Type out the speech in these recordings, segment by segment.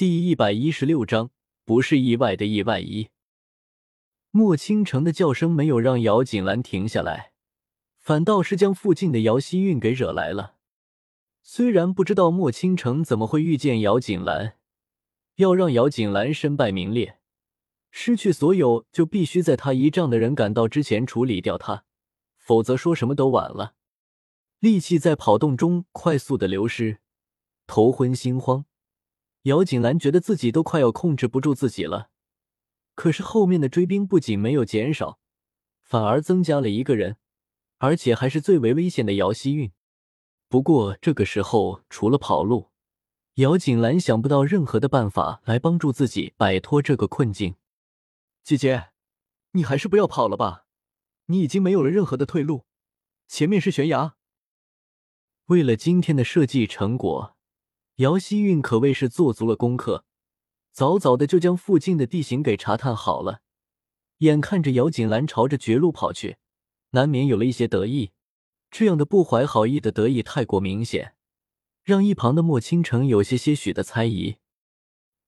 第116章不是意外的意外一。莫倾城的叫声没有让姚锦兰停下来，反倒是将附近的姚希韵给惹来了。虽然不知道莫倾城怎么会遇见姚锦兰，要让姚锦兰身败名裂，失去所有，就必须在他一丈的人赶到之前处理掉他，否则说什么都晚了。力气在跑动中快速的流失，头昏心慌，姚锦兰觉得自己都快要控制不住自己了。可是后面的追兵不仅没有减少，反而增加了一个人，而且还是最为危险的姚希韵。不过这个时候除了跑路，姚锦兰想不到任何的办法来帮助自己摆脱这个困境。姐姐，你还是不要跑了吧，你已经没有了任何的退路，前面是悬崖。为了今天的设计成果，姚希韵可谓是做足了功课，早早的就将附近的地形给查探好了。眼看着姚锦兰朝着绝路跑去，难免有了一些得意，这样的不怀好意的得意太过明显，让一旁的莫倾城有些许的猜疑。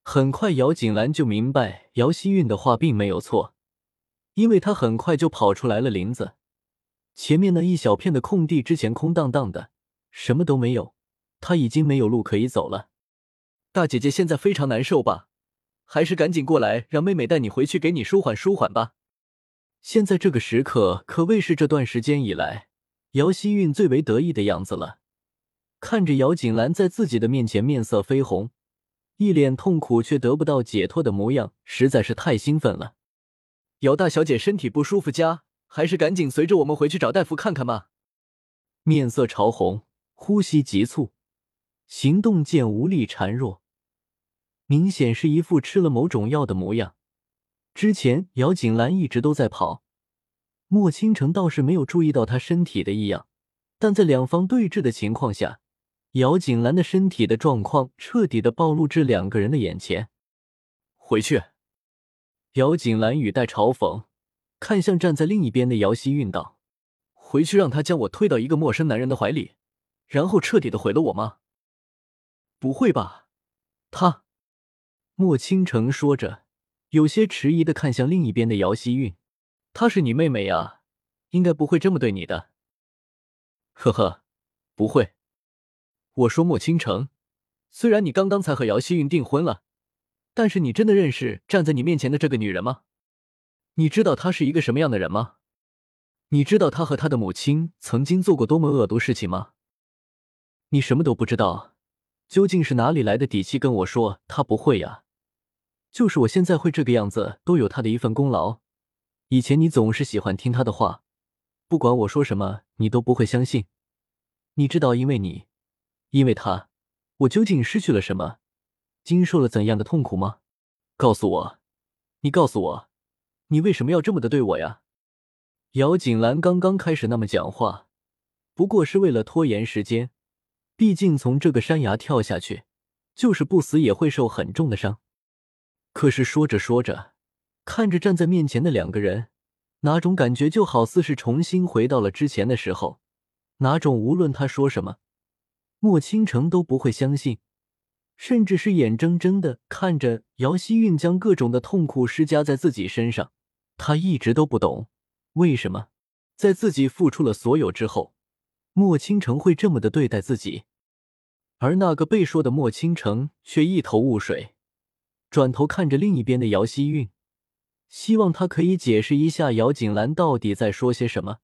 很快姚锦兰就明白姚希韵的话并没有错，因为她很快就跑出来了林子，前面那一小片的空地之前空荡荡的，什么都没有，他已经没有路可以走了。大姐姐现在非常难受吧，还是赶紧过来让妹妹带你回去，给你舒缓舒缓吧。现在这个时刻可谓是这段时间以来姚希韵最为得意的样子了。看着姚锦兰在自己的面前面色绯红，一脸痛苦却得不到解脱的模样，实在是太兴奋了。姚大小姐身体不舒服家，还是赶紧随着我们回去找大夫看看吧。面色潮红，呼吸急促，行动间无力孱弱，明显是一副吃了某种药的模样。之前姚锦兰一直都在跑，莫倾城倒是没有注意到她身体的异样，但在两方对峙的情况下，姚锦兰的身体的状况彻底的暴露至两个人的眼前。回去。姚锦兰语带嘲讽，看向站在另一边的姚希韵道：“回去让他将我推到一个陌生男人的怀里，然后彻底的毁了我吗？”不会吧，他。莫倾城说着，有些迟疑的看向另一边的姚希韵。她是你妹妹呀，应该不会这么对你的。呵呵，不会。我说莫倾城，虽然你刚才和姚希韵订婚了，但是你真的认识站在你面前的这个女人吗？你知道她是一个什么样的人吗？你知道她和她的母亲曾经做过多么恶毒事情吗？你什么都不知道。究竟是哪里来的底气跟我说他不会呀？就是我现在会这个样子都有他的一份功劳。以前你总是喜欢听他的话，不管我说什么你都不会相信。你知道因为你，因为他，我究竟失去了什么，经受了怎样的痛苦吗？告诉我，你告诉我，你为什么要这么的对我呀？姚锦兰刚刚开始那么讲话，不过是为了拖延时间，毕竟从这个山崖跳下去，就是不死也会受很重的伤。可是说着说着，看着站在面前的两个人，哪种感觉就好似是重新回到了之前的时候，哪种无论他说什么，莫倾城都不会相信，甚至是眼睁睁的看着姚希韵将各种的痛苦施加在自己身上。他一直都不懂，为什么在自己付出了所有之后，莫倾城会这么的对待自己。而那个被说的莫倾城却一头雾水，转头看着另一边的姚希韵，希望他可以解释一下姚锦兰到底在说些什么。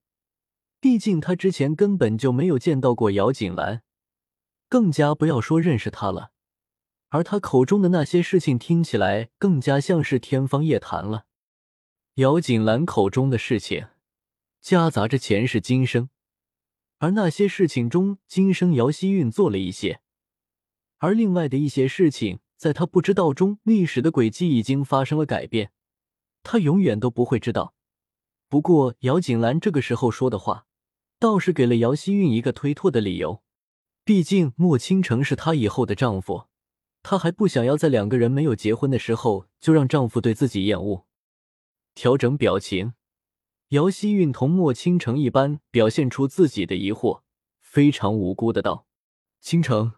毕竟他之前根本就没有见到过姚锦兰，更加不要说认识她了，而他口中的那些事情听起来更加像是天方夜谭了。姚锦兰口中的事情夹杂着前世今生，而那些事情中，今生姚希韵做了一些，而另外的一些事情，在他不知道中，历史的轨迹已经发生了改变，他永远都不会知道。不过，姚锦兰这个时候说的话，倒是给了姚希韵一个推脱的理由。毕竟，莫倾城是她以后的丈夫，她还不想要在两个人没有结婚的时候，就让丈夫对自己厌恶。调整表情。姚希韵同莫倾城一般表现出自己的疑惑，非常无辜的道：“倾城，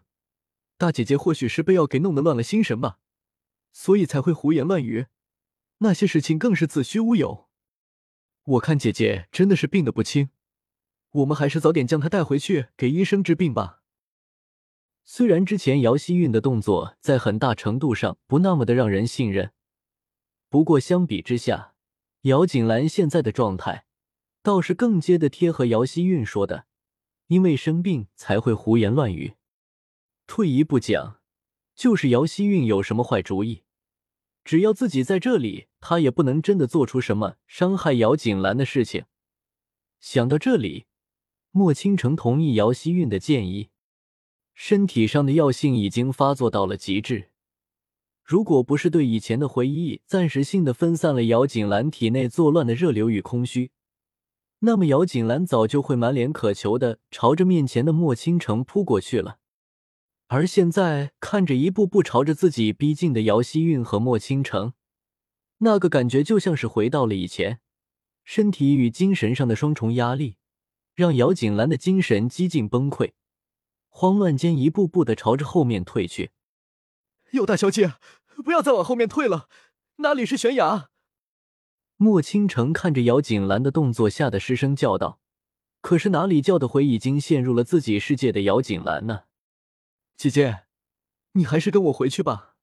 大姐姐或许是被药给弄得乱了心神吧，所以才会胡言乱语，那些事情更是子虚乌有。我看姐姐真的是病得不轻，我们还是早点将她带回去给医生治病吧。虽然之前姚希韵的动作在很大程度上不那么的让人信任，不过相比之下，姚锦兰现在的状态倒是更接得贴合姚希韵说的，因为生病才会胡言乱语。退一步讲，就是姚希韵有什么坏主意，只要自己在这里，她也不能真的做出什么伤害姚锦兰的事情。想到这里，莫倾城同意姚希韵的建议。身体上的药性已经发作到了极致，如果不是对以前的回忆暂时性的分散了姚锦兰体内作乱的热流与空虚，那么姚锦兰早就会满脸渴求的朝着面前的莫倾城扑过去了。而现在看着一步步朝着自己逼近的姚希韵和莫倾城，那个感觉就像是回到了以前，身体与精神上的双重压力让姚锦兰的精神几近崩溃，慌乱间一步步的朝着后面退去。尤大小姐，不要再往后面退了，哪里是悬崖？莫倾城看着姚锦兰的动作，吓得失声叫道。可是哪里叫得回已经陷入了自己世界的姚锦兰呢？姐姐，你还是跟我回去吧。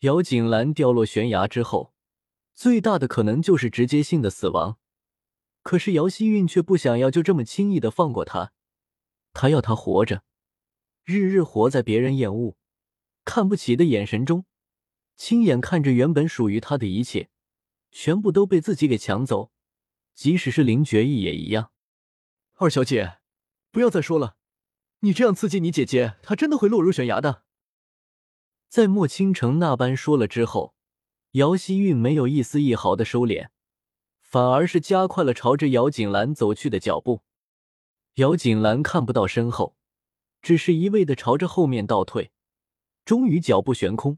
姚锦兰掉落悬崖之后，最大的可能就是直接性的死亡。可是姚希韵却不想要就这么轻易的放过她，她要她活着，日日活在别人厌恶、看不起的眼神中，亲眼看着原本属于她的一切，全部都被自己给抢走，即使是林觉意也一样。二小姐，不要再说了。你这样刺激你姐姐，她真的会落入悬崖的。在莫倾城那般说了之后，姚希韵没有一丝一毫的收敛，反而是加快了朝着姚锦兰走去的脚步。姚锦兰看不到身后，只是一味的朝着后面倒退，终于脚步悬空，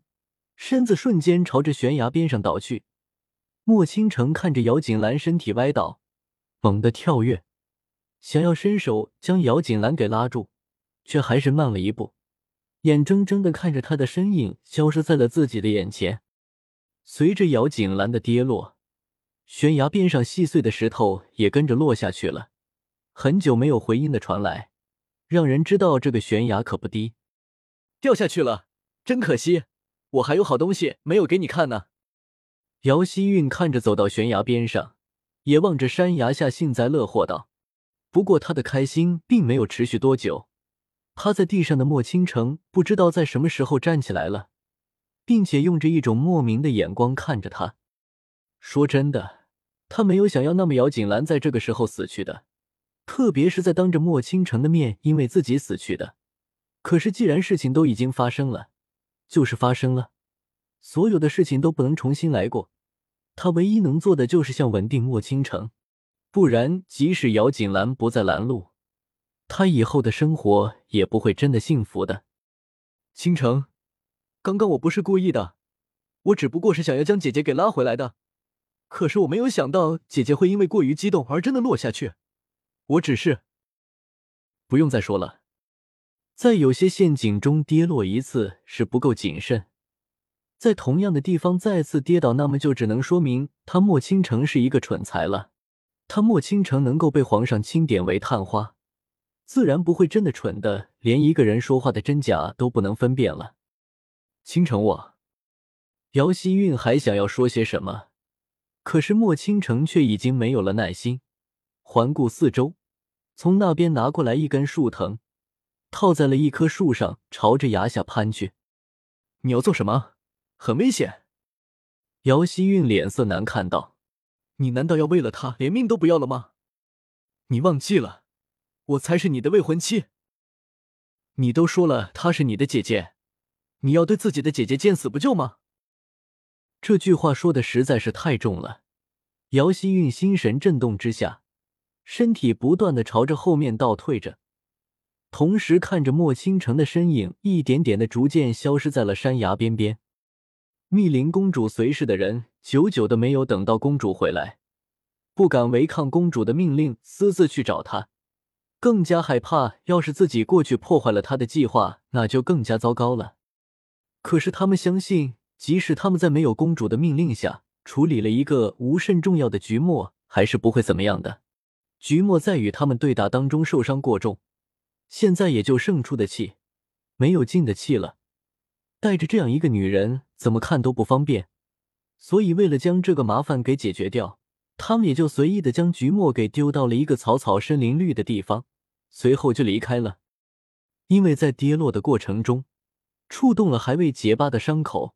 身子瞬间朝着悬崖边上倒去。莫倾城看着姚锦兰身体歪倒，猛地跳跃，想要伸手将姚锦兰给拉住，却还是慢了一步，眼睁睁地看着他的身影消失在了自己的眼前。随着姚锦兰的跌落，悬崖边上细碎的石头也跟着落下去了，很久没有回音的传来，让人知道这个悬崖可不低。掉下去了，真可惜，我还有好东西没有给你看呢。姚希韵看着走到悬崖边上，也望着山崖下幸灾乐祸道。不过他的开心并没有持续多久，趴在地上的莫倾城不知道在什么时候站起来了，并且用着一种莫名的眼光看着他。说真的，他没有想要那么姚锦兰在这个时候死去的，特别是在当着莫倾城的面因为自己死去的。可是既然事情都已经发生了，就是发生了，所有的事情都不能重新来过，他唯一能做的就是想稳定莫倾城，不然即使姚锦兰不在拦路，他以后的生活也不会真的幸福的。倾城，刚刚我不是故意的，我只不过是想要将姐姐给拉回来的。可是我没有想到姐姐会因为过于激动而真的落下去。我只是……不用再说了。在有些陷阱中跌落一次是不够谨慎，在同样的地方再次跌倒，那么就只能说明他莫倾城是一个蠢材了。他莫倾城能够被皇上钦点为探花，自然不会真的蠢的连一个人说话的真假都不能分辨了。倾城，我……姚希韵还想要说些什么，可是莫倾城却已经没有了耐心，环顾四周，从那边拿过来一根树藤，套在了一棵树上，朝着崖下攀去。你要做什么？很危险。姚希韵脸色难看道：“你难道要为了他连命都不要了吗？你忘记了，我才是你的未婚妻。你都说了她是你的姐姐，你要对自己的姐姐见死不救吗？”这句话说的实在是太重了，姚希韵心神震动之下，身体不断的朝着后面倒退着，同时看着莫倾城的身影一点点的逐渐消失在了山崖边边。密林公主随侍的人久久的没有等到公主回来，不敢违抗公主的命令私自去找她，更加害怕要是自己过去破坏了他的计划，那就更加糟糕了。可是他们相信即使他们在没有公主的命令下处理了一个无甚重要的局末，还是不会怎么样的。局末在与他们对打当中受伤过重，现在也就胜出的气，没有进的气了。带着这样一个女人，怎么看都不方便。所以为了将这个麻烦给解决掉，他们也就随意的将局末给丢到了一个草草深林绿的地方，随后就离开了。因为在跌落的过程中触动了还未结疤的伤口，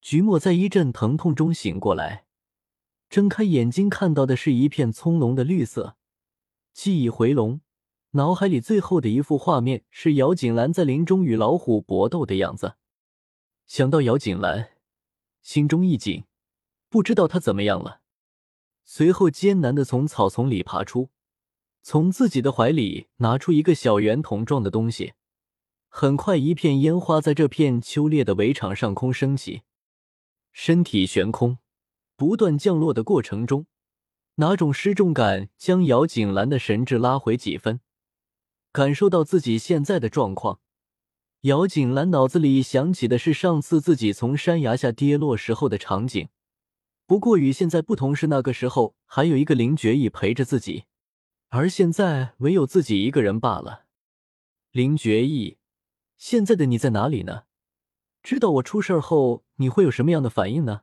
局末在一阵疼痛中醒过来，睁开眼睛看到的是一片葱茏的绿色。记忆回笼，脑海里最后的一幅画面是姚锦兰在林中与老虎搏斗的样子。想到姚锦兰，心中一紧，不知道她怎么样了。随后艰难地从草丛里爬出，从自己的怀里拿出一个小圆筒状的东西。很快一片烟花在这片秋冽的围场上空升起，身体悬空，不断降落的过程中，哪种失重感将姚锦兰的神智拉回几分。感受到自己现在的状况，姚锦兰脑子里想起的是上次自己从山崖下跌落时候的场景，不过与现在不同是那个时候还有一个林觉义陪着自己，而现在唯有自己一个人罢了。林觉义，现在的你在哪里呢？知道我出事后你会有什么样的反应呢？